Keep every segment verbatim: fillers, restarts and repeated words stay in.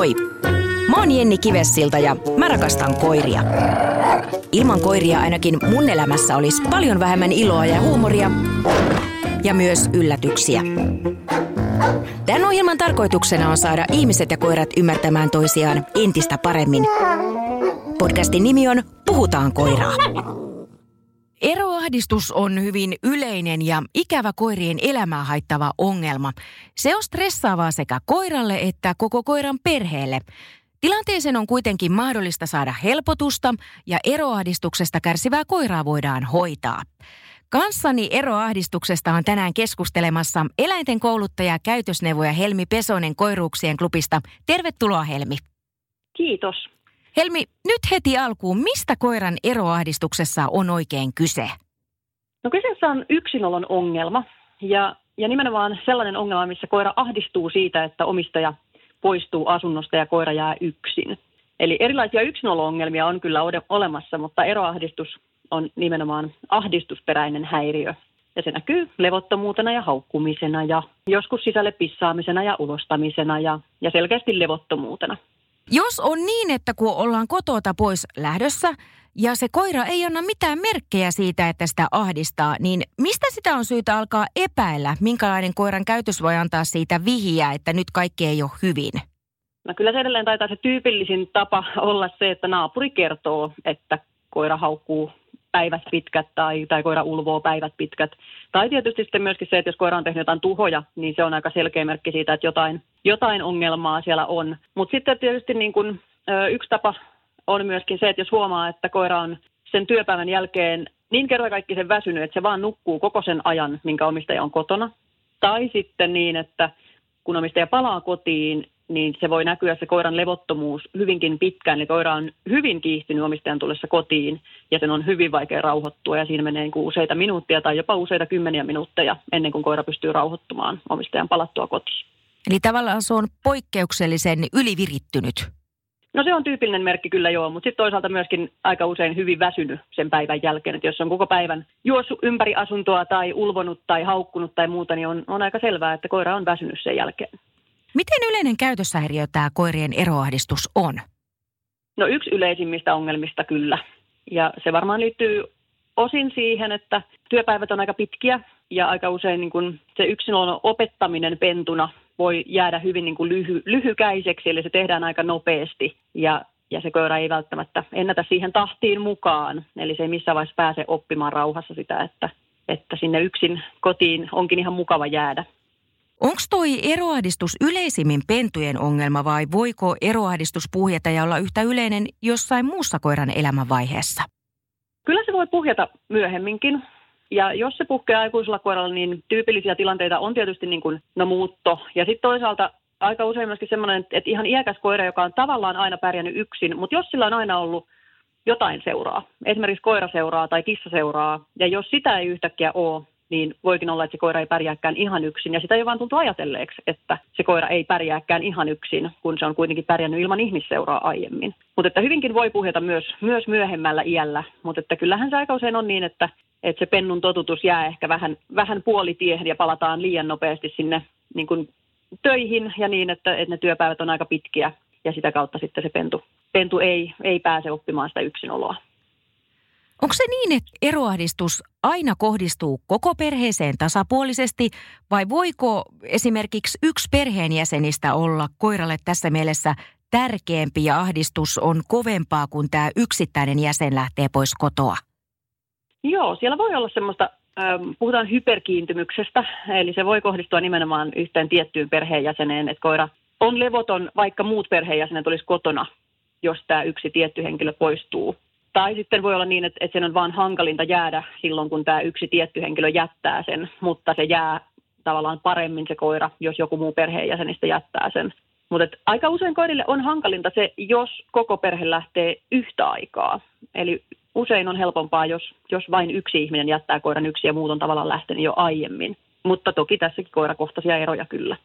Moi! Mä oon Jenni Kivessilta ja mä rakastan koiria. Ilman koiria ainakin mun elämässä olisi paljon vähemmän iloa ja huumoria ja myös yllätyksiä. Tämän ohjelman tarkoituksena on saada ihmiset ja koirat ymmärtämään toisiaan entistä paremmin. Podcastin nimi on Puhutaan koiraa. Eroahdistus on hyvin yleinen ja ikävä koirien elämää haittava ongelma. Se on stressaavaa sekä koiralle että koko koiran perheelle. Tilanteeseen on kuitenkin mahdollista saada helpotusta ja eroahdistuksesta kärsivää koiraa voidaan hoitaa. Kanssani eroahdistuksesta on tänään keskustelemassa eläinten kouluttaja ja käytösneuvoja Helmi Pesonen Koiruuksien klubista. Tervetuloa, Helmi. Kiitos. Helmi, nyt heti alkuun, mistä koiran eroahdistuksessa on oikein kyse? No kyseessä on yksinolon ongelma ja, ja nimenomaan sellainen ongelma, missä koira ahdistuu siitä, että omistaja poistuu asunnosta ja koira jää yksin. Eli erilaisia yksinolongelmia on kyllä olemassa, mutta eroahdistus on nimenomaan ahdistusperäinen häiriö. Ja se näkyy levottomuutena ja haukkumisena ja joskus sisälle pissaamisena ja ulostamisena ja, ja selkeästi levottomuutena. Jos on niin, että kun ollaan kotota pois lähdössä ja se koira ei anna mitään merkkejä siitä, että sitä ahdistaa, niin mistä sitä on syytä alkaa epäillä? Minkälainen koiran käytös voi antaa siitä vihiä, että nyt kaikki ei ole hyvin? No kyllä se edelleen taitaa se tyypillisin tapa olla se, että naapuri kertoo, että koira haukkuu päivät pitkät tai, tai koira ulvoo päivät pitkät. Tai tietysti sitten myöskin se, että jos koira on tehnyt jotain tuhoja, niin se on aika selkeä merkki siitä, että jotain, jotain ongelmaa siellä on. Mutta sitten tietysti niin kun, ö, yksi tapa on myöskin se, että jos huomaa, että koira on sen työpäivän jälkeen niin kertakaikkisen väsynyt, että se vaan nukkuu koko sen ajan, minkä omistaja on kotona. Tai sitten niin, että kun omistaja palaa kotiin, niin se voi näkyä se koiran levottomuus hyvinkin pitkään. Eli koira on hyvin kiihtynyt omistajan tullessa kotiin ja sen on hyvin vaikea rauhoittua. Ja siinä menee niin kuin useita minuuttia tai jopa useita kymmeniä minuutteja ennen kuin koira pystyy rauhoittumaan omistajan palattua kotiin. Eli tavallaan se on poikkeuksellisen ylivirittynyt? No se on tyypillinen merkki kyllä joo, mutta sitten toisaalta myöskin aika usein hyvin väsynyt sen päivän jälkeen. Että jos on koko päivän juossut ympäri asuntoa tai ulvonut tai haukkunut tai muuta, niin on, on aika selvää, että koira on väsynyt sen jälkeen. Miten yleinen käytöshäiriö tämä koirien eroahdistus on? No yksi yleisimmistä ongelmista kyllä. Ja se varmaan liittyy osin siihen, että työpäivät on aika pitkiä ja aika usein niin kun se yksilön opettaminen pentuna voi jäädä hyvin niin kun lyhy- lyhykäiseksi, eli se tehdään aika nopeasti ja, ja se koira ei välttämättä ennätä siihen tahtiin mukaan. Eli se ei missään vaiheessa pääse oppimaan rauhassa sitä, että, että sinne yksin kotiin onkin ihan mukava jäädä. Onko toi eroahdistus yleisimmin pentujen ongelma vai voiko eroahdistus puhjeta ja olla yhtä yleinen jossain muussa koiran elämänvaiheessa? Kyllä se voi puhjeta myöhemminkin. Ja jos se puhkeaa aikuisella koiralla, niin tyypillisiä tilanteita on tietysti niin kuin, no, muutto. Ja sitten toisaalta aika usein myöskin semmoinen, että ihan iäkäs koira, joka on tavallaan aina pärjännyt yksin, mutta jos sillä on aina ollut jotain seuraa, esimerkiksi koiraseuraa tai kissaseuraa, ja jos sitä ei yhtäkkiä ole, niin voikin olla, että se koira ei pärjääkään ihan yksin. Ja sitä ei vaan tuntu ajatelleeksi, että se koira ei pärjääkään ihan yksin, kun se on kuitenkin pärjännyt ilman ihmisseuraa aiemmin. Mutta että hyvinkin voi puhjeta myös, myös myöhemmällä iällä, mutta että kyllähän se aika usein on niin, että, että se pennun totutus jää ehkä vähän, vähän puolitiehen ja palataan liian nopeasti sinne niin kuin töihin ja niin, että, että ne työpäivät on aika pitkiä ja sitä kautta sitten se pentu, pentu ei, ei pääse oppimaan sitä yksinoloa. Onko se niin, että eroahdistus aina kohdistuu koko perheeseen tasapuolisesti vai voiko esimerkiksi yksi perheenjäsenistä olla koiralle tässä mielessä tärkeämpi ja ahdistus on kovempaa, kun tämä yksittäinen jäsen lähtee pois kotoa? Joo, siellä voi olla semmoista, puhutaan hyperkiintymyksestä, eli se voi kohdistua nimenomaan yhteen tiettyyn perheenjäseneen, että koira on levoton, vaikka muut perheenjäsenet olisi kotona, jos tämä yksi tietty henkilö poistuu. Tai sitten voi olla niin, että sen on vaan hankalinta jäädä silloin, kun tämä yksi tietty henkilö jättää sen, mutta se jää tavallaan paremmin se koira, jos joku muu perheenjäsenistä jättää sen. Mutta aika usein koirille on hankalinta se, jos koko perhe lähtee yhtä aikaa. Eli usein on helpompaa, jos, jos vain yksi ihminen jättää koiran yksi ja muut on tavallaan lähtenyt jo aiemmin. Mutta toki tässäkin koirakohtaisia eroja kyllä.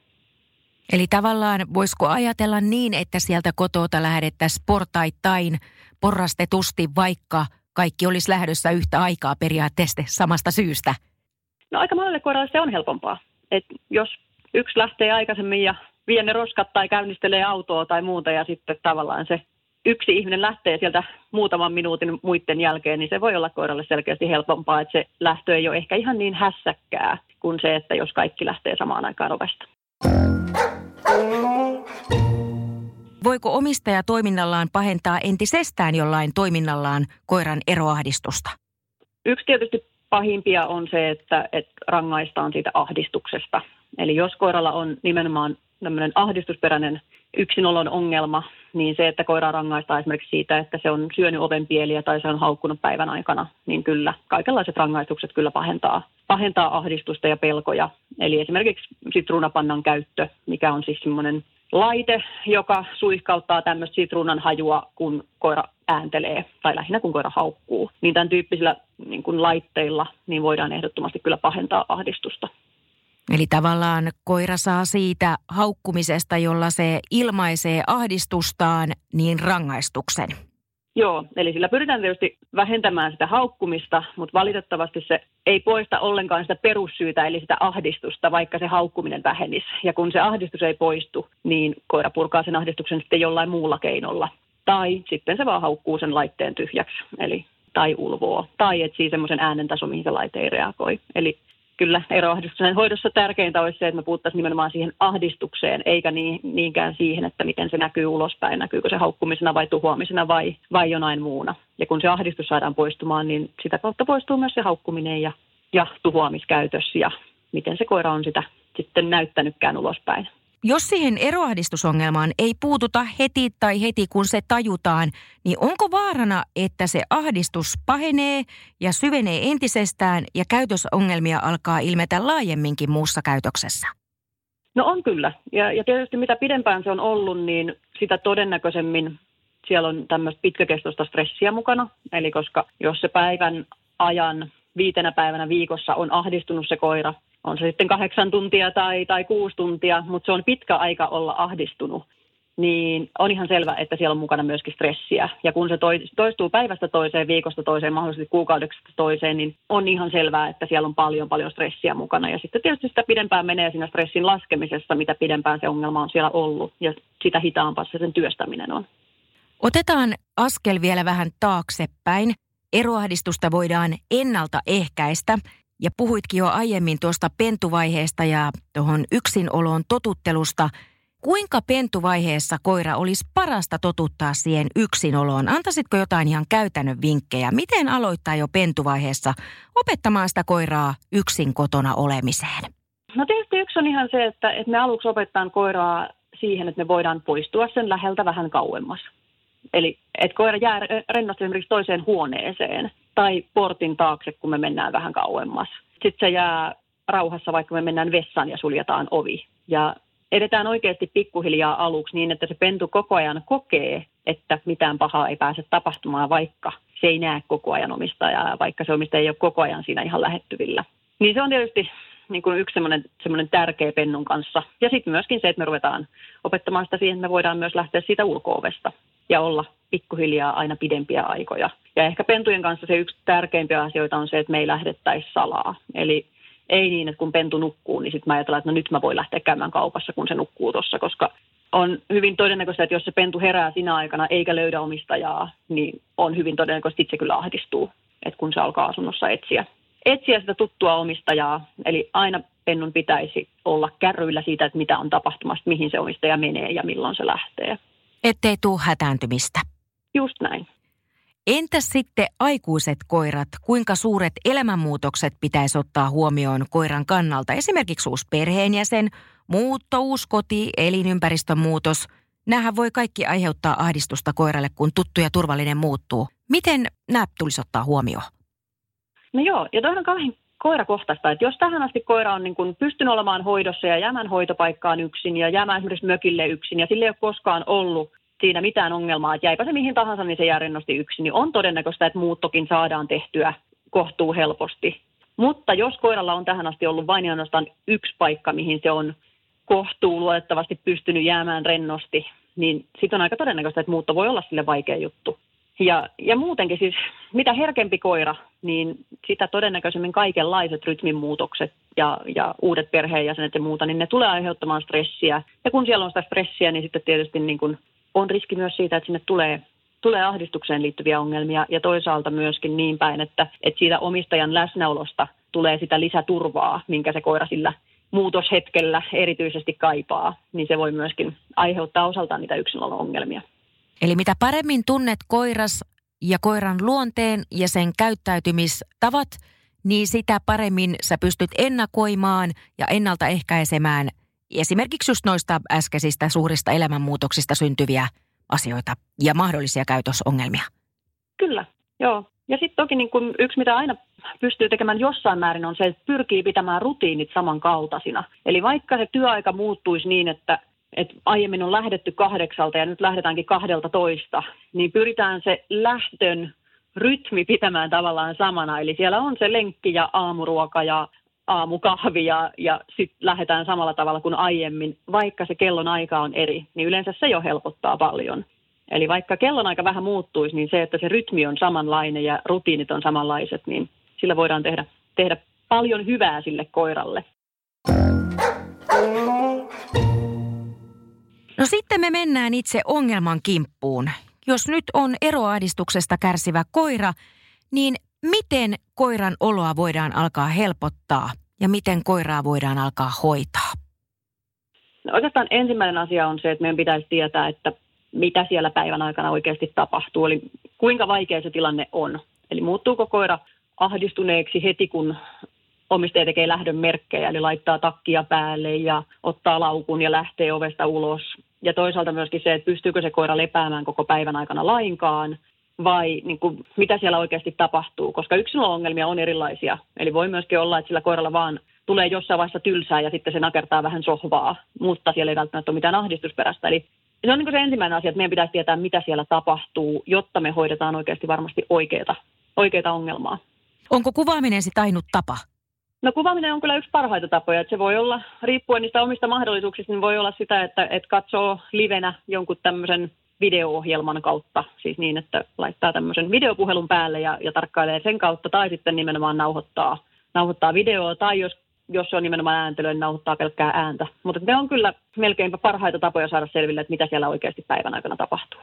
Eli tavallaan voisiko ajatella niin, että sieltä kotota lähdettäisiin portaittain porrastetusti, vaikka kaikki olisi lähdössä yhtä aikaa periaatteessa samasta syystä? No aika monelle koiralle se on helpompaa. Et jos yksi lähtee aikaisemmin ja vie ne roskat tai käynnistelee autoa tai muuta, ja sitten tavallaan se yksi ihminen lähtee sieltä muutaman minuutin muiden jälkeen, niin se voi olla koiralle selkeästi helpompaa, että se lähtö ei ole ehkä ihan niin hässäkkää kuin se, että jos kaikki lähtee samaan aikaan ovesta. Voiko omistaja toiminnallaan pahentaa entisestään jollain toiminnallaan koiran eroahdistusta? Yksi tietysti pahimpia on se, että, että rangaistaan siitä ahdistuksesta. Eli jos koiralla on nimenomaan tämmöinen ahdistusperäinen yksinolon ongelma, niin se, että koira rangaistaan esimerkiksi siitä, että se on syönyt ovenpieliä tai se on haukkunut päivän aikana, niin kyllä kaikenlaiset rangaistukset kyllä pahentaa, pahentaa ahdistusta ja pelkoja. Eli esimerkiksi sitruunapannan käyttö, mikä on siis semmoinen laite, joka suihkauttaa tämmöistä sitruunan hajua, kun koira ääntelee tai lähinnä kun koira haukkuu. Niin tämän tyyppisillä niin kuin laitteilla niin voidaan ehdottomasti kyllä pahentaa ahdistusta. Eli tavallaan koira saa siitä haukkumisesta, jolla se ilmaisee ahdistustaan, niin rangaistuksen. Joo, eli sillä pyritään tietysti vähentämään sitä haukkumista, mutta valitettavasti se ei poista ollenkaan sitä perussyytä, eli sitä ahdistusta, vaikka se haukkuminen vähenisi. Ja kun se ahdistus ei poistu, niin koira purkaa sen ahdistuksen sitten jollain muulla keinolla. Tai sitten se vaan haukkuu sen laitteen tyhjäksi, eli tai ulvoo, tai etsii semmoisen äänentason, mihin se laite ei reagoi. Eli kyllä eroahdistuksen hoidossa tärkeintä olisi se, että me puhuttaisiin nimenomaan siihen ahdistukseen, eikä niinkään siihen, että miten se näkyy ulospäin, näkyykö se haukkumisena vai tuhoamisena vai, vai jonain muuna. Ja kun se ahdistus saadaan poistumaan, niin sitä kautta poistuu myös se haukkuminen ja, ja tuhoamiskäytös ja miten se koira on sitä sitten näyttänytkään ulospäin. Jos siihen eroahdistusongelmaan ei puututa heti tai heti kun se tajutaan, niin onko vaarana, että se ahdistus pahenee ja syvenee entisestään ja käytösongelmia alkaa ilmetä laajemminkin muussa käytöksessä? No on kyllä. Ja, ja tietysti mitä pidempään se on ollut, niin sitä todennäköisemmin siellä on tämmöistä pitkäkestoista stressiä mukana. Eli koska jos se päivän ajan viitenä päivänä viikossa on ahdistunut se koira, on se sitten kahdeksan tuntia tai, tai kuusi tuntia, mutta se on pitkä aika olla ahdistunut, niin on ihan selvä, että siellä on mukana myöskin stressiä. Ja kun se toistuu päivästä toiseen, viikosta toiseen, mahdollisesti kuukaudeksesta toiseen, niin on ihan selvää, että siellä on paljon, paljon stressiä mukana. Ja sitten tietysti sitä pidempään menee siinä stressin laskemisessa, mitä pidempään se ongelma on siellä ollut, ja sitä hitaampaa se sen työstäminen on. Otetaan askel vielä vähän taaksepäin. Eroahdistusta voidaan ennaltaehkäistä. Ja puhuitkin jo aiemmin tuosta pentuvaiheesta ja tuohon yksinoloon totuttelusta. Kuinka pentuvaiheessa koira olisi parasta totuttaa siihen yksinoloon? Antaisitko jotain ihan käytännön vinkkejä? Miten aloittaa jo pentuvaiheessa opettamaan sitä koiraa yksin kotona olemiseen? No tietysti yksi on ihan se, että, että me aluksi opettaan koiraa siihen, että me voidaan poistua sen läheltä vähän kauemmas. Eli että koira jää rennosti esimerkiksi toiseen huoneeseen tai portin taakse, kun me mennään vähän kauemmas. Sitten se jää rauhassa, vaikka me mennään vessaan ja suljetaan ovi. Ja edetään oikeasti pikkuhiljaa aluksi niin, että se pentu koko ajan kokee, että mitään pahaa ei pääse tapahtumaan, vaikka se ei näe koko ajan omistajaa, vaikka se omistaja ei ole koko ajan siinä ihan lähettyvillä. Niin se on tietysti niin kuin yksi semmoinen tärkeä pennun kanssa. Ja sitten myöskin se, että me ruvetaan opettamaan sitä siihen, että me voidaan myös lähteä siitä ulko-ovesta ja olla pikkuhiljaa aina pidempiä aikoja. Ja ehkä pentujen kanssa se yksi tärkeimpiä asioita on se, että me ei lähdettäisi salaa. Eli ei niin, että kun pentu nukkuu, niin sitten mä ajatellaan, että no nyt mä voin lähteä käymään kaupassa, kun se nukkuu tuossa. Koska on hyvin todennäköistä, että jos se pentu herää sinä aikana eikä löydä omistajaa, niin on hyvin todennäköistä, että se kyllä ahdistuu, että kun se alkaa asunnossa etsiä. Etsiä sitä tuttua omistajaa, eli aina pennun pitäisi olla kärryillä siitä, että mitä on tapahtumassa, mihin se omistaja menee ja milloin se lähtee. Ettei tule hätääntymistä. Just näin. Entäs sitten aikuiset koirat? Kuinka suuret elämänmuutokset pitäisi ottaa huomioon koiran kannalta? Esimerkiksi uusi perheenjäsen, muutto, uusi koti, elinympäristön muutos. Nämähän voi kaikki aiheuttaa ahdistusta koiralle, kun tuttu ja turvallinen muuttuu. Miten nämä tulisi ottaa huomioon? No joo, ja toihan kauhean koirakohtaista, että jos tähän asti koira on niin kuin pystynyt olemaan hoidossa ja jäämään hoitopaikkaan yksin ja jäämään esimerkiksi mökille yksin ja sillä ei ole koskaan ollut siinä mitään ongelmaa, että jäipä se mihin tahansa, niin se jää rennosti yksin, niin on todennäköistä, että muuttokin saadaan tehtyä kohtuu helposti. Mutta jos koiralla on tähän asti ollut vain ainoastaan yksi paikka, mihin se on kohtuu luotettavasti pystynyt jäämään rennosti, niin sitten on aika todennäköistä, että muutto voi olla sille vaikea juttu. Ja, ja muutenkin siis, mitä herkempi koira, niin sitä todennäköisemmin kaikenlaiset rytminmuutokset ja, ja uudet perheenjäsenet ja muuta, niin ne tulee aiheuttamaan stressiä. Ja kun siellä on sitä stressiä, niin sitten tietysti niin kun on riski myös siitä, että sinne tulee, tulee ahdistukseen liittyviä ongelmia. Ja toisaalta myöskin niin päin, että, että siitä omistajan läsnäolosta tulee sitä lisäturvaa, minkä se koira sillä muutoshetkellä erityisesti kaipaa. Niin se voi myöskin aiheuttaa osaltaan niitä yksilöllä ongelmia. Eli mitä paremmin tunnet koiras ja koiran luonteen ja sen käyttäytymistavat, niin sitä paremmin sä pystyt ennakoimaan ja ennaltaehkäisemään esimerkiksi just noista äskeisistä suurista elämänmuutoksista syntyviä asioita ja mahdollisia käytösongelmia. Kyllä, joo. Ja sitten toki niin kun yksi, mitä aina pystyy tekemään jossain määrin, on se, että pyrkii pitämään rutiinit samankaltaisina. Eli vaikka se työaika muuttuisi niin, että Et aiemmin on lähdetty kahdeksalta ja nyt lähdetäänkin kahdelta toista, niin pyritään se lähtön rytmi pitämään tavallaan samana. Eli siellä on se lenkki ja aamuruoka ja aamukahvi ja, ja sitten lähdetään samalla tavalla kuin aiemmin, vaikka se kellonaika on eri, niin yleensä se jo helpottaa paljon. Eli vaikka kellonaika vähän muuttuisi, niin se, että se rytmi on samanlainen ja rutiinit on samanlaiset, niin sillä voidaan tehdä, tehdä paljon hyvää sille koiralle. No sitten me mennään itse ongelman kimppuun. Jos nyt on eroahdistuksesta kärsivä koira, niin miten koiran oloa voidaan alkaa helpottaa ja miten koiraa voidaan alkaa hoitaa? No oikeastaan ensimmäinen asia on se, että meidän pitäisi tietää, että mitä siellä päivän aikana oikeasti tapahtuu. Eli kuinka vaikea se tilanne on. Eli muuttuuko koira ahdistuneeksi heti, kun omistaja tekee lähdön merkkejä, eli laittaa takkia päälle ja ottaa laukun ja lähtee ovesta ulos. Ja toisaalta myöskin se, että pystyykö se koira lepäämään koko päivän aikana lainkaan vai niin kuin, mitä siellä oikeasti tapahtuu, koska yksilöongelmia on erilaisia. Eli voi myöskin olla, että sillä koiralla vaan tulee jossain vaiheessa tylsää ja sitten se nakertaa vähän sohvaa, mutta siellä ei välttämättä ole mitään ahdistusperäistä. Eli se on niin kuin se ensimmäinen asia, että meidän pitäisi tietää, mitä siellä tapahtuu, jotta me hoidetaan oikeasti varmasti oikeita, oikeita ongelmaa. Onko kuvaaminen sit ainut tapa? No kuvaaminen on kyllä yksi parhaita tapoja, että se voi olla, riippuen niistä omista mahdollisuuksista, niin voi olla sitä, että, että katsoo livenä jonkun tämmöisen video-ohjelman kautta, siis niin, että laittaa tämmöisen videopuhelun päälle ja, ja tarkkailee sen kautta, tai sitten nimenomaan nauhoittaa, nauhoittaa videoa, tai jos, jos se on nimenomaan ääntelyä, niin nauhoittaa pelkkää ääntä. Mutta ne on kyllä melkeinpä parhaita tapoja saada selville, että mitä siellä oikeasti päivän aikana tapahtuu.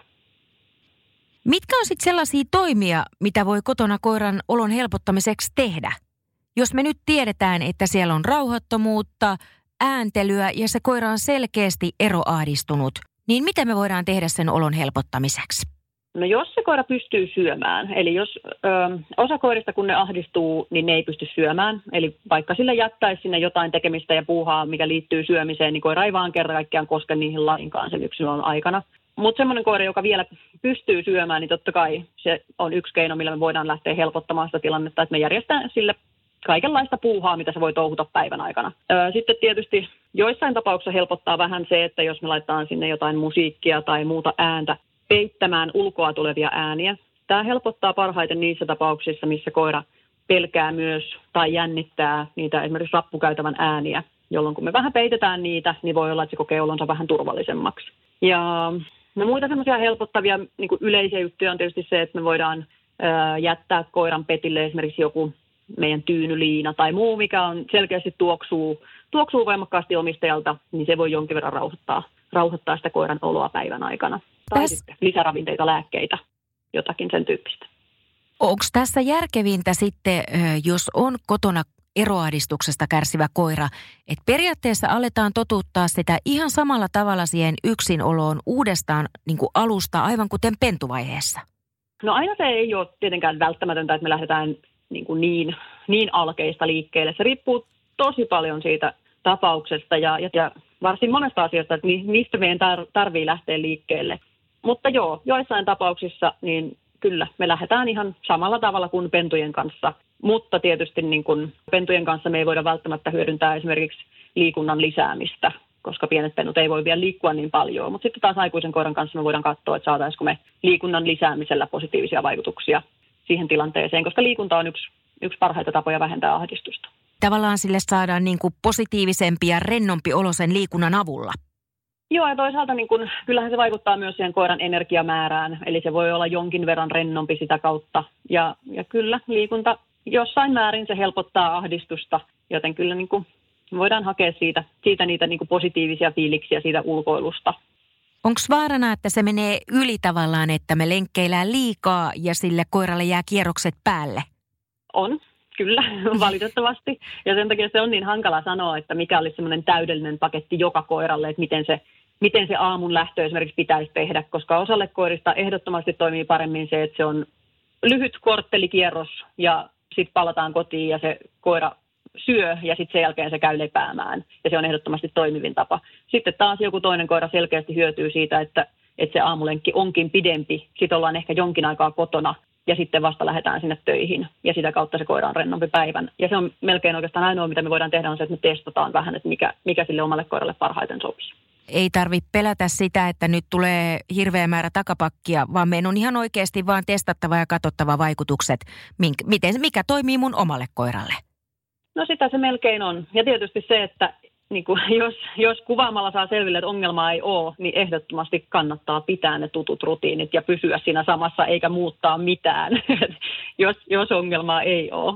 Mitkä on sitten sellaisia toimia, mitä voi kotona koiran olon helpottamiseksi tehdä? Jos me nyt tiedetään, että siellä on rauhattomuutta, ääntelyä ja se koira on selkeästi eroahdistunut, niin mitä me voidaan tehdä sen olon helpottamiseksi? No jos se koira pystyy syömään, eli jos ö, osa koirista kun ne ahdistuu, niin ne ei pysty syömään. Eli vaikka sillä jättäisi sinne jotain tekemistä ja puuhaa, mikä liittyy syömiseen, niin koira ei vaan kerta kaikkiaan koske niihin lainkaan sen yksilön aikana. Mutta semmoinen koira, joka vielä pystyy syömään, niin totta kai se on yksi keino, millä me voidaan lähteä helpottamaan sitä tilannetta, että me järjestetään sille kaikenlaista puuhaa, mitä se voi touhuta päivän aikana. Sitten tietysti joissain tapauksissa helpottaa vähän se, että jos me laitetaan sinne jotain musiikkia tai muuta ääntä peittämään ulkoa tulevia ääniä. Tämä helpottaa parhaiten niissä tapauksissa, missä koira pelkää myös tai jännittää niitä esimerkiksi rappukäytävän ääniä, jolloin kun me vähän peitetään niitä, niin voi olla, että se kokee olonsa vähän turvallisemmaksi. Ja no muita semmoisia helpottavia niin kuin yleisiä juttuja on tietysti se, että me voidaan jättää koiran petille esimerkiksi joku meidän tyynyliina tai muu, mikä on selkeästi tuoksuu, tuoksuu voimakkaasti omistajalta, niin se voi jonkin verran rauhoittaa, rauhoittaa sitä koiran oloa päivän aikana. Tai Täs... sitten lisäravinteita, lääkkeitä, jotakin sen tyyppistä. Onko tässä järkevintä sitten, jos on kotona eroahdistuksesta kärsivä koira, että periaatteessa aletaan totuttaa sitä ihan samalla tavalla siihen yksinoloon uudestaan niin kuin alusta, aivan kuten pentuvaiheessa? No aina se ei ole tietenkään välttämätöntä, että me lähdetään Niin, kuin niin, niin alkeista liikkeelle. Se riippuu tosi paljon siitä tapauksesta ja, ja varsin monesta asiasta, että mistä meidän tar- tarvii lähteä liikkeelle. Mutta joo, joissain tapauksissa niin kyllä me lähdetään ihan samalla tavalla kuin pentujen kanssa, mutta tietysti niin kuin pentujen kanssa me ei voida välttämättä hyödyntää esimerkiksi liikunnan lisäämistä, koska pienet pennut ei voi vielä liikkua niin paljon. Mutta sitten taas aikuisen koiran kanssa me voidaan katsoa, että saataisiko me liikunnan lisäämisellä positiivisia vaikutuksia siihen tilanteeseen, koska liikunta on yksi, yksi parhaita tapoja vähentää ahdistusta. Tavallaan sille saadaan niin kuin positiivisempi ja rennompi olo sen liikunnan avulla. Joo, ja toisaalta niin kun, kyllähän se vaikuttaa myös siihen koiran energiamäärään, eli se voi olla jonkin verran rennompi sitä kautta. Ja, ja kyllä, liikunta jossain määrin se helpottaa ahdistusta, joten kyllä niin kun, voidaan hakea siitä, siitä niitä niin kun positiivisia fiiliksiä siitä ulkoilusta. Onko vaarana, että se menee yli tavallaan, että me lenkkeillään liikaa ja sille koiralle jää kierrokset päälle? On, kyllä, valitettavasti. Ja sen takia se on niin hankala sanoa, että mikä olisi semmoinen täydellinen paketti joka koiralle, että miten se, miten se aamun lähtö esimerkiksi pitäisi tehdä, koska osalle koirista ehdottomasti toimii paremmin se, että se on lyhyt korttelikierros ja sitten palataan kotiin ja se koira syö ja sitten sen jälkeen se käy lepäämään ja se on ehdottomasti toimivin tapa. Sitten taas joku toinen koira selkeästi hyötyy siitä, että, että se aamulenkki onkin pidempi, sitten ollaan ehkä jonkin aikaa kotona ja sitten vasta lähdetään sinne töihin ja sitä kautta se koira on rennompi päivän. Ja se on melkein oikeastaan ainoa, mitä me voidaan tehdä on se, että me testataan vähän, että mikä, mikä sille omalle koiralle parhaiten sopii. Ei tarvitse pelätä sitä, että nyt tulee hirveä määrä takapakkia, vaan meidän on ihan oikeasti vaan testattava ja katsottava vaikutukset, miten, mikä toimii mun omalle koiralle. No sitä se melkein on. Ja tietysti se, että niin kun, jos, jos kuvaamalla saa selville, että ongelmaa ei ole, niin ehdottomasti kannattaa pitää ne tutut rutiinit ja pysyä siinä samassa eikä muuttaa mitään, jos, jos ongelmaa ei ole.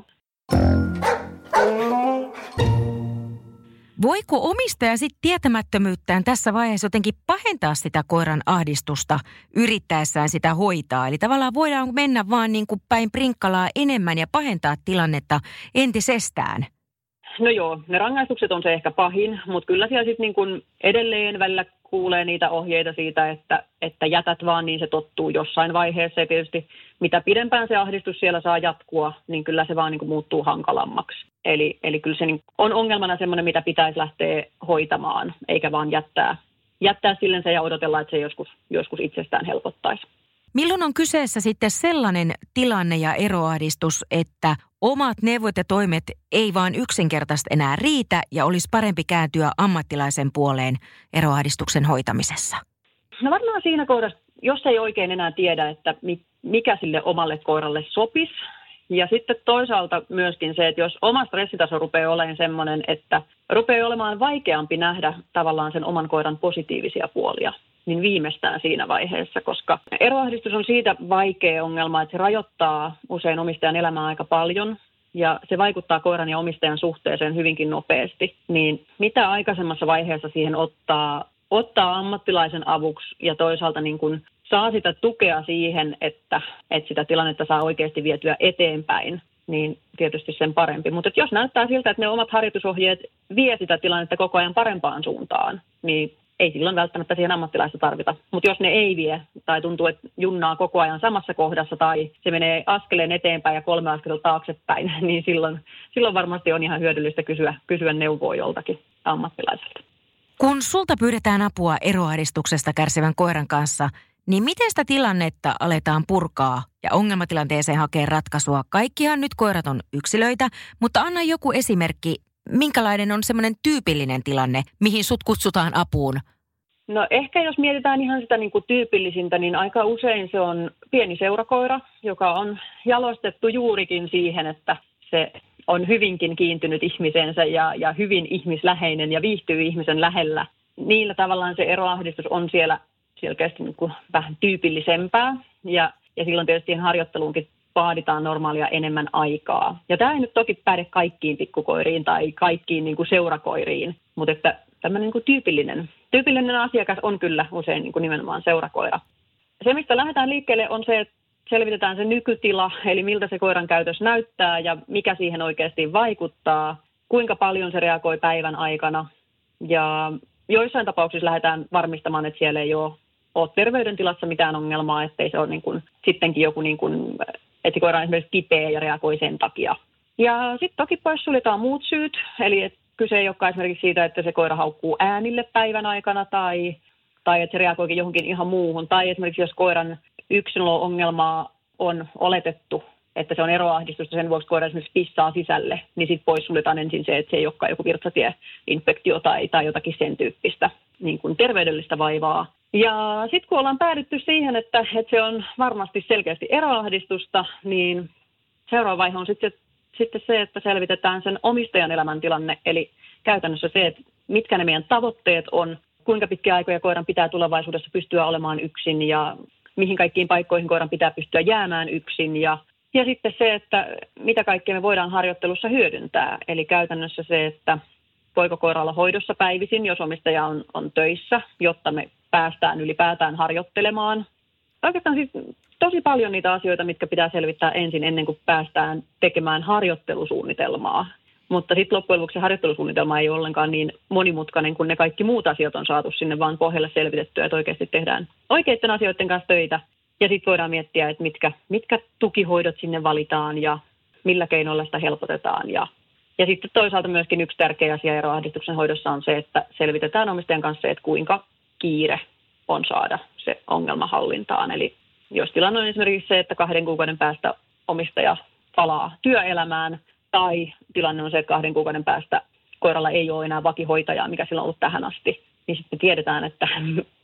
Voiko omistaja sitten tietämättömyyttään tässä vaiheessa jotenkin pahentaa sitä koiran ahdistusta yrittäessään sitä hoitaa? Eli tavallaan voidaan mennä vaan niin kuin päin prinkkalaa enemmän ja pahentaa tilannetta entisestään? No joo, ne rangaistukset on se ehkä pahin, mutta kyllä siellä sitten niin kuin edelleen välillä kuulee niitä ohjeita siitä, että, että jätät vaan niin se tottuu jossain vaiheessa. Ja tietysti mitä pidempään se ahdistus siellä saa jatkua, niin kyllä se vaan niin kuin muuttuu hankalammaksi. Eli, eli kyllä se niin on ongelmana semmoinen, mitä pitäisi lähteä hoitamaan, eikä vaan jättää, jättää sillensä ja odotella, että se joskus, joskus itsestään helpottaisi. Milloin on kyseessä sitten sellainen tilanne ja eroahdistus, että omat neuvot ja toimet ei vaan yksinkertaisesti enää riitä ja olisi parempi kääntyä ammattilaisen puoleen eroahdistuksen hoitamisessa? No varmaan siinä kohdassa, jos ei oikein enää tiedä, että mikä sille omalle koiralle sopisi. Ja sitten toisaalta myöskin se, että jos oma stressitaso rupeaa olemaan semmoinen, että rupeaa olemaan vaikeampi nähdä tavallaan sen oman koiran positiivisia puolia, niin viimeistään siinä vaiheessa, koska eroahdistus on siitä vaikea ongelma, että se rajoittaa usein omistajan elämää aika paljon ja se vaikuttaa koiran ja omistajan suhteeseen hyvinkin nopeasti. Niin mitä aikaisemmassa vaiheessa siihen ottaa, ottaa ammattilaisen avuksi ja toisaalta niin kuin saa sitä tukea siihen, että, että sitä tilannetta saa oikeasti vietyä eteenpäin, niin tietysti sen parempi. Mutta jos näyttää siltä, että ne omat harjoitusohjeet vie sitä tilannetta koko ajan parempaan suuntaan, niin ei silloin välttämättä siihen ammattilaista tarvita. Mutta jos ne ei vie tai tuntuu, että junnaa koko ajan samassa kohdassa tai se menee askeleen eteenpäin ja kolme askelta taaksepäin, niin silloin, silloin varmasti on ihan hyödyllistä kysyä, kysyä neuvoa joltakin ammattilaiselta. Kun sulta pyydetään apua eroahdistuksesta kärsivän koiran kanssa, niin miten sitä tilannetta aletaan purkaa ja ongelmatilanteeseen hakea ratkaisua? Kaikkihan nyt koirat on yksilöitä, mutta anna joku esimerkki, minkälainen on semmoinen tyypillinen tilanne, mihin sut kutsutaan apuun? No ehkä jos mietitään ihan sitä niin kuin tyypillisintä, niin aika usein se on pieni seurakoira, joka on jalostettu juurikin siihen, että se on hyvinkin kiintynyt ihmiseensä ja, ja hyvin ihmisläheinen ja viihtyy ihmisen lähellä. Niillä tavallaan se eroahdistus on siellä selkeästi niin kuin vähän tyypillisempää ja, ja silloin tietysti harjoitteluunkin vaaditaan normaalia enemmän aikaa. Ja tämä ei nyt toki päde kaikkiin pikkukoiriin tai kaikkiin niin kuin seurakoiriin, mutta että tämmöinen niin kuin tyypillinen, tyypillinen asiakas on kyllä usein niin kuin nimenomaan seurakoira. Se, mistä lähdetään liikkeelle, on se, että selvitetään se nykytila, eli miltä se koiran käytös näyttää ja mikä siihen oikeasti vaikuttaa, kuinka paljon se reagoi päivän aikana ja joissain tapauksissa lähdetään varmistamaan, että siellä ei ole, ole terveydentilassa mitään ongelmaa, ettei se ole niin kuin, sittenkin joku, niin kuin, että koira on esimerkiksi kipeä ja reagoi sen takia. Ja sitten toki pois suljetaan muut syyt, eli kyse ei olekaan esimerkiksi siitä, että se koira haukkuu äänille päivän aikana tai, tai että se reagoikin johonkin ihan muuhun. Tai esimerkiksi jos koiran yksinolo-ongelmaa on oletettu, että se on eroahdistusta, sen vuoksi koira esimerkiksi pissaa sisälle, niin sitten pois suljetaan ensin se, että se ei olekaan joku virtsatieinfektio tai, tai jotakin sen tyyppistä niin kuin terveydellistä vaivaa. Ja sitten kun ollaan päädytty siihen, että, että se on varmasti selkeästi eroahdistusta, niin seuraava vaihe on sitten sit se, että selvitetään sen omistajan elämäntilanne, eli käytännössä se, että mitkä ne meidän tavoitteet on, kuinka pitkiä aikoja koiran pitää tulevaisuudessa pystyä olemaan yksin ja mihin kaikkiin paikkoihin koiran pitää pystyä jäämään yksin ja, ja sitten se, että mitä kaikkea me voidaan harjoittelussa hyödyntää. Eli käytännössä se, että voiko koira olla hoidossa päivisin, jos omistaja on, on töissä, jotta me päästään ylipäätään harjoittelemaan. Oikeastaan siis tosi paljon niitä asioita, mitkä pitää selvittää ensin ennen kuin päästään tekemään harjoittelusuunnitelmaa. Mutta sitten loppujen lopuksi harjoittelusuunnitelma ei ole ollenkaan niin monimutkainen, kun ne kaikki muut asiat on saatu sinne vaan pohjalle selvitettyä, että oikeasti tehdään oikeiden asioiden kanssa töitä. Ja sitten voidaan miettiä, että mitkä, mitkä tukihoidot sinne valitaan ja millä keinoilla sitä helpotetaan. Ja, ja sitten toisaalta myöskin yksi tärkeä asia eroahdistuksen hoidossa on se, että selvitetään omistajan kanssa, että kuinka kiire on saada se ongelma hallintaan. Eli jos tilanne on esimerkiksi se, että kahden kuukauden päästä omistaja palaa työelämään, tai tilanne on se, että kahden kuukauden päästä koiralla ei ole enää vakihoitajaa, mikä sillä on ollut tähän asti, niin sitten tiedetään, että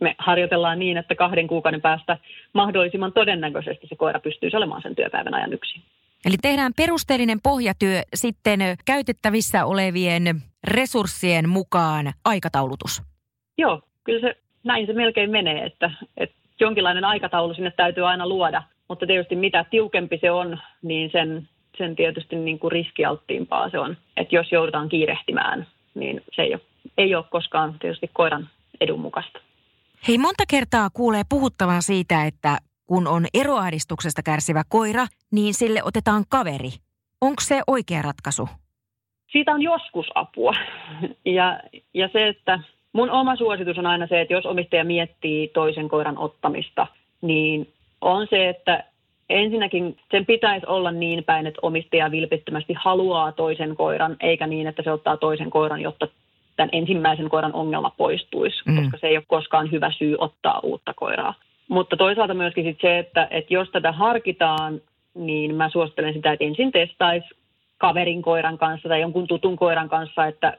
me harjoitellaan niin, että kahden kuukauden päästä mahdollisimman todennäköisesti se koira pystyy olemaan sen työpäivän ajan yksin. Eli tehdään perusteellinen pohjatyö sitten käytettävissä olevien resurssien mukaan aikataulutus. Joo, kyllä se, näin se melkein menee, että, että jonkinlainen aikataulu sinne täytyy aina luoda, mutta tietysti mitä tiukempi se on, niin sen... Sen tietysti niin kuin riskialttiimpaa se on, että jos joudutaan kiirehtimään, niin se ei ole, ei ole koskaan tietysti koiran edun mukaista. Hei, monta kertaa kuulee puhuttavan siitä, että kun on eroahdistuksesta kärsivä koira, niin sille otetaan kaveri. Onko se oikea ratkaisu? Siitä on joskus apua. Ja, ja se, että mun oma suositus on aina se, että jos omistaja miettii toisen koiran ottamista, niin on se, että ensinnäkin sen pitäisi olla niin päin, että omistaja vilpittömästi haluaa toisen koiran, eikä niin, että se ottaa toisen koiran, jotta tämän ensimmäisen koiran ongelma poistuisi, mm. koska se ei ole koskaan hyvä syy ottaa uutta koiraa. Mutta toisaalta myöskin sit se, että, että jos tätä harkitaan, niin mä suosittelen sitä, että ensin testaisi kaverin koiran kanssa tai jonkun tutun koiran kanssa, että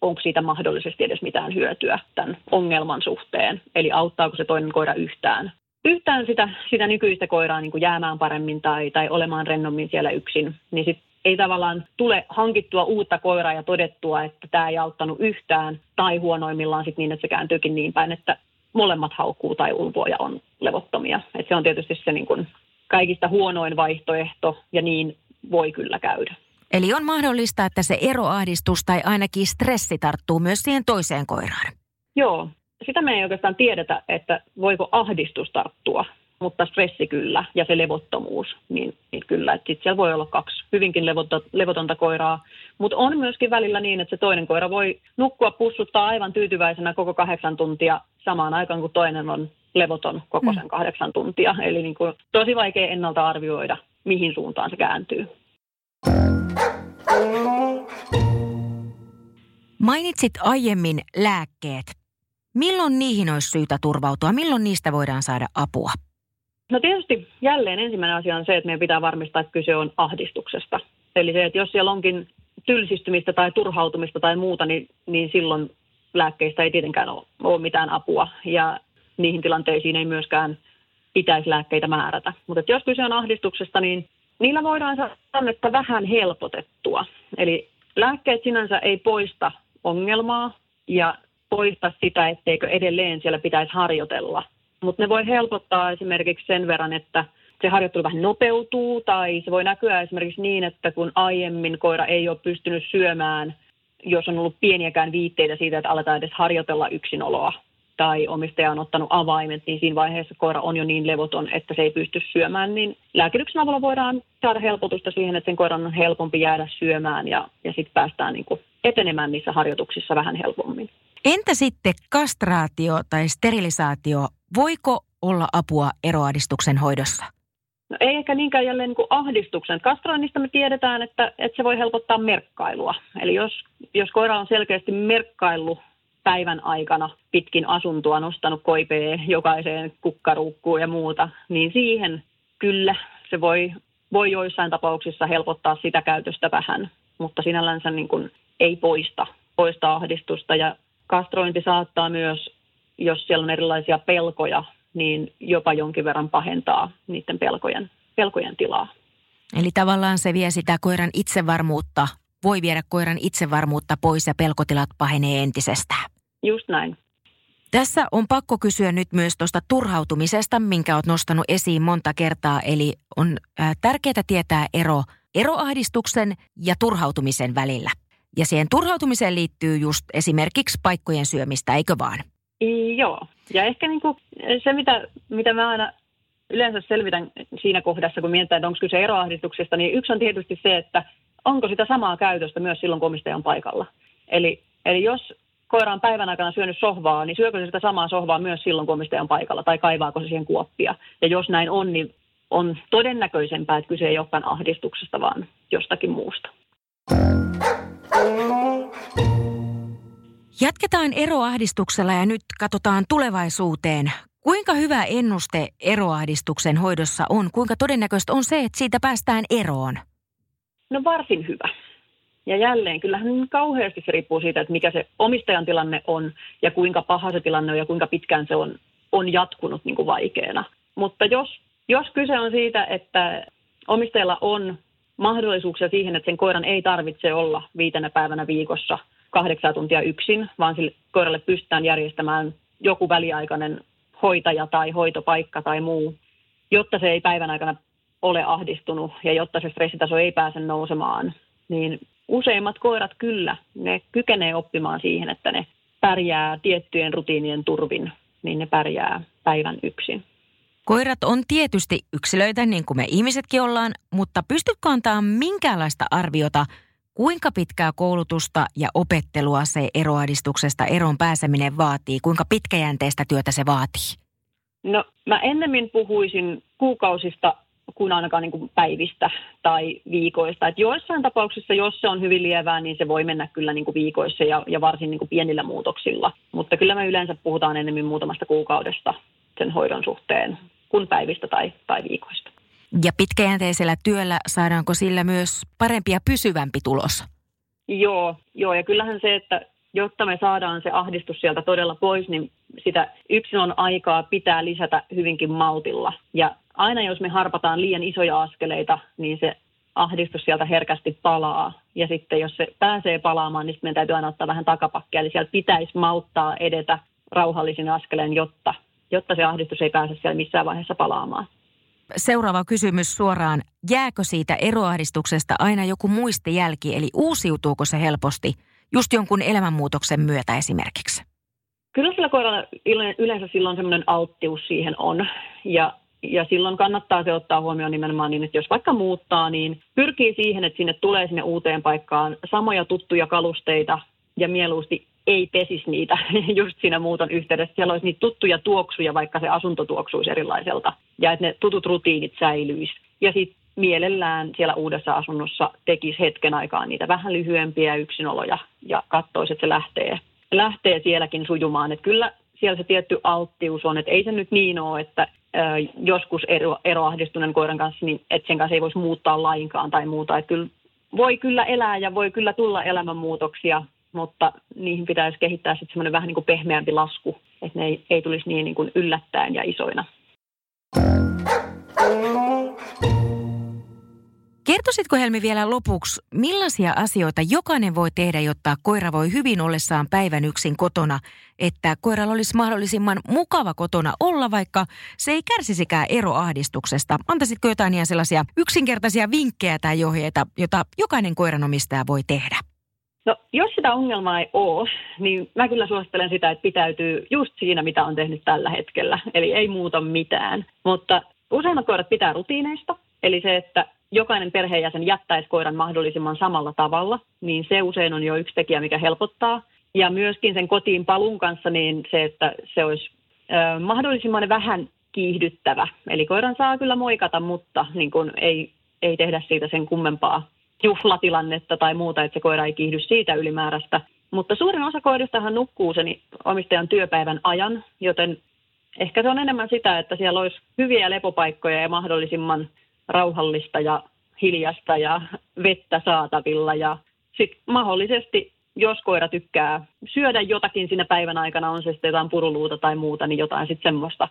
onko siitä mahdollisesti edes mitään hyötyä tämän ongelman suhteen, eli auttaako se toinen koira yhtään. Yhtään sitä, sitä nykyistä koiraa niin kuin jäämään paremmin tai, tai olemaan rennommin siellä yksin, niin sit ei tavallaan tule hankittua uutta koiraa ja todettua, että tämä ei auttanut yhtään tai huonoimmillaan sit niin, että se kääntyykin niin päin, että molemmat haukkuu tai ulvoo ja on levottomia. Et se on tietysti se niin kuin kaikista huonoin vaihtoehto ja niin voi kyllä käydä. Eli on mahdollista, että se eroahdistus tai ainakin stressi tarttuu myös siihen toiseen koiraan? Joo. Sitä me ei oikeastaan tiedetä, että voiko ahdistus tarttua, mutta stressi kyllä ja se levottomuus, niin, niin kyllä. Sitten siellä voi olla kaksi hyvinkin levotonta koiraa, mutta on myöskin välillä niin, että se toinen koira voi nukkua pussuttaa aivan tyytyväisenä koko kahdeksan tuntia samaan aikaan, kun toinen on levoton koko sen kahdeksan tuntia. Eli niin kuin tosi vaikea ennalta arvioida, mihin suuntaan se kääntyy. Mainitsit aiemmin lääkkeet. Milloin niihin olisi syytä turvautua? Milloin niistä voidaan saada apua? No tietysti jälleen ensimmäinen asia on se, että meidän pitää varmistaa, että kyse on ahdistuksesta. Eli se, että jos siellä onkin tylsistymistä tai turhautumista tai muuta, niin, niin silloin lääkkeistä ei tietenkään ole, ole mitään apua. Ja niihin tilanteisiin ei myöskään pitäisi lääkkeitä määrätä. Mutta että jos kyse on ahdistuksesta, niin niillä voidaan saada tilannetta vähän helpotettua. Eli lääkkeet sinänsä ei poista ongelmaa ja poista sitä, etteikö edelleen siellä pitäisi harjoitella. Mutta ne voi helpottaa esimerkiksi sen verran, että se harjoittelu vähän nopeutuu tai se voi näkyä esimerkiksi niin, että kun aiemmin koira ei ole pystynyt syömään, jos on ollut pieniäkään viitteitä siitä, että aletaan edes harjoitella yksinoloa tai omistaja on ottanut avaimet, niin siinä vaiheessa koira on jo niin levoton, että se ei pysty syömään, niin lääkityksen avulla voidaan saada helpotusta siihen, että sen koiran on helpompi jäädä syömään ja, ja sitten päästään niinku etenemään niissä harjoituksissa vähän helpommin. Entä sitten kastraatio tai sterilisaatio? Voiko olla apua eroahdistuksen hoidossa? No ei ehkä niinkään jälleen niin kuin ahdistuksen. Kastroinnista me tiedetään, että, että se voi helpottaa merkkailua. Eli jos, jos koira on selkeästi merkkaillut päivän aikana pitkin asuntoa, nostanut koipea jokaiseen kukkaruukkuun ja muuta, niin siihen kyllä se voi, voi joissain tapauksissa helpottaa sitä käytöstä vähän, mutta sinällänsä niin kuin ei poista, poista ahdistusta ja kastrointi saattaa myös, jos siellä on erilaisia pelkoja, niin jopa jonkin verran pahentaa niiden pelkojen, pelkojen tilaa. Eli tavallaan se vie sitä koiran itsevarmuutta, voi viedä koiran itsevarmuutta pois ja pelkotilat pahenee entisestään. Just näin. Tässä on pakko kysyä nyt myös tuosta turhautumisesta, minkä olet nostanut esiin monta kertaa. Eli on tärkeää tietää ero eroahdistuksen ja turhautumisen välillä. Ja siihen turhautumiseen liittyy just esimerkiksi paikkojen syömistä, eikö vaan? Joo. Ja ehkä niinku se, mitä, mitä mä aina yleensä selvitän siinä kohdassa, kun mietitään, että onko kyse eroahdistuksesta, niin yksi on tietysti se, että onko sitä samaa käytöstä myös silloin, kun omistaja on paikalla. Eli, eli jos koira on päivän aikana syönyt sohvaa, niin syökö se sitä samaa sohvaa myös silloin, kun omistaja on paikalla, tai kaivaako se siihen kuoppia. Ja jos näin on, niin on todennäköisempää, että kyse ei olekaan ahdistuksesta, vaan jostakin muusta. Jatketaan eroahdistuksella ja nyt katsotaan tulevaisuuteen. Kuinka hyvä ennuste eroahdistuksen hoidossa on? Kuinka todennäköistä on se, että siitä päästään eroon? No varsin hyvä. Ja jälleen, kyllähän kauheasti se riippuu siitä, että mikä se omistajan tilanne on ja kuinka paha se tilanne on ja kuinka pitkään se on, on jatkunut niin kuin vaikeana. Mutta jos, jos kyse on siitä, että omistajalla on mahdollisuuksia siihen, että sen koiran ei tarvitse olla viitenä päivänä viikossa kahdeksaa tuntia yksin, vaan sille koiralle pystytään järjestämään joku väliaikainen hoitaja tai hoitopaikka tai muu, jotta se ei päivän aikana ole ahdistunut ja jotta se stressitaso ei pääse nousemaan, niin useimmat koirat kyllä, ne kykenee oppimaan siihen, että ne pärjää tiettyjen rutiinien turvin, niin ne pärjää päivän yksin. Koirat on tietysti yksilöitä, niin kuin me ihmisetkin ollaan, mutta pystytkö antaa minkäänlaista arviota, kuinka pitkää koulutusta ja opettelua se eroahdistuksesta eroon pääseminen vaatii? Kuinka pitkäjänteistä työtä se vaatii? No, mä ennemmin puhuisin kuukausista kuin ainakaan niin kuin päivistä tai viikoista. Et joissain tapauksissa, jos se on hyvin lievää, niin se voi mennä kyllä niin kuin viikoissa ja, ja varsin niin kuin pienillä muutoksilla. Mutta kyllä me yleensä puhutaan ennemmin muutamasta kuukaudesta sen hoidon suhteen kuin päivistä tai, tai viikoista. Ja pitkäjänteisellä työllä saadaanko sillä myös parempi ja pysyvämpi tulos? Joo, joo, ja kyllähän se, että jotta me saadaan se ahdistus sieltä todella pois, niin sitä yksilön aikaa pitää lisätä hyvinkin maltilla. Ja aina jos me harpataan liian isoja askeleita, niin se ahdistus sieltä herkästi palaa. Ja sitten jos se pääsee palaamaan, niin meidän täytyy aina ottaa vähän takapakkia. Eli siellä pitäisi malttaa edetä rauhallisin askeleen, jotta, jotta se ahdistus ei pääse siellä missään vaiheessa palaamaan. Seuraava kysymys suoraan. Jääkö siitä eroahdistuksesta aina joku muistijälki, eli uusiutuuko se helposti just jonkun elämänmuutoksen myötä esimerkiksi? Kyllä sillä koiralla yleensä silloin semmoinen alttius siihen on. Ja, ja silloin kannattaa se ottaa huomioon nimenomaan niin, että jos vaikka muuttaa, niin pyrkii siihen, että sinne tulee sinne uuteen paikkaan samoja tuttuja kalusteita ja mieluusti ei pesisi niitä just siinä muuton yhteydessä. Siellä olisi niitä tuttuja tuoksuja, vaikka se asunto tuoksuisi erilaiselta. Ja että ne tutut rutiinit säilyisi. Ja sitten mielellään siellä uudessa asunnossa tekisi hetken aikaa niitä vähän lyhyempiä yksinoloja ja katsoisi, että se lähtee, lähtee sielläkin sujumaan. Että kyllä siellä se tietty alttius on, että ei se nyt niin ole, että joskus ero, eroahdistuneen koiran kanssa, niin että sen kanssa ei voisi muuttaa lainkaan tai muuta. Että kyllä voi kyllä elää ja voi kyllä tulla elämänmuutoksia, mutta niihin pitäisi kehittää sitten semmoinen vähän niin kuin pehmeämpi lasku, että ne ei, ei tulisi niin, niin kuin yllättäen ja isoina. Kertoisitko Helmi vielä lopuksi, millaisia asioita jokainen voi tehdä, jotta koira voi hyvin ollessaan päivän yksin kotona, että koiralla olisi mahdollisimman mukava kotona olla, vaikka se ei kärsisikään eroahdistuksesta? Antaisitko jotain ihan sellaisia yksinkertaisia vinkkejä tai ohjeita, jota jokainen koiranomistaja voi tehdä? No, jos sitä ongelmaa ei ole, niin mä kyllä suosittelen sitä, että pitäytyy just siinä, mitä on tehnyt tällä hetkellä. Eli ei muuta mitään. Mutta useimmat koirat pitää rutiineista. Eli se, että jokainen perheenjäsen jättäisi koiran mahdollisimman samalla tavalla, niin se usein on jo yksi tekijä, mikä helpottaa. Ja myöskin sen kotiin paluun kanssa niin se, että se olisi ö, mahdollisimman vähän kiihdyttävä. Eli koiran saa kyllä moikata, mutta niin kun ei, ei tehdä siitä sen kummempaa juhlatilannetta tai muuta, että se koira ei kiihdy siitä ylimääräistä. Mutta suurin osa koiristahan nukkuu sen omistajan työpäivän ajan, joten ehkä se on enemmän sitä, että siellä olisi hyviä lepopaikkoja ja mahdollisimman rauhallista ja hiljasta ja vettä saatavilla. Ja sitten mahdollisesti, jos koira tykkää syödä jotakin siinä päivän aikana, on se sitten jotain puruluuta tai muuta, niin jotain sitten semmoista,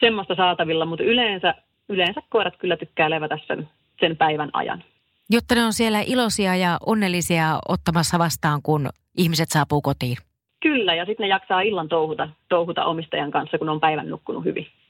semmoista saatavilla. Mutta yleensä, yleensä koirat kyllä tykkää levätä sen, sen päivän ajan. Jotta ne on siellä iloisia ja onnellisia ottamassa vastaan, kun ihmiset saapuu kotiin. Kyllä. Kyllä, ja sitten ne jaksaa illan touhuta, touhuta omistajan kanssa, kun on päivän nukkunut hyvin.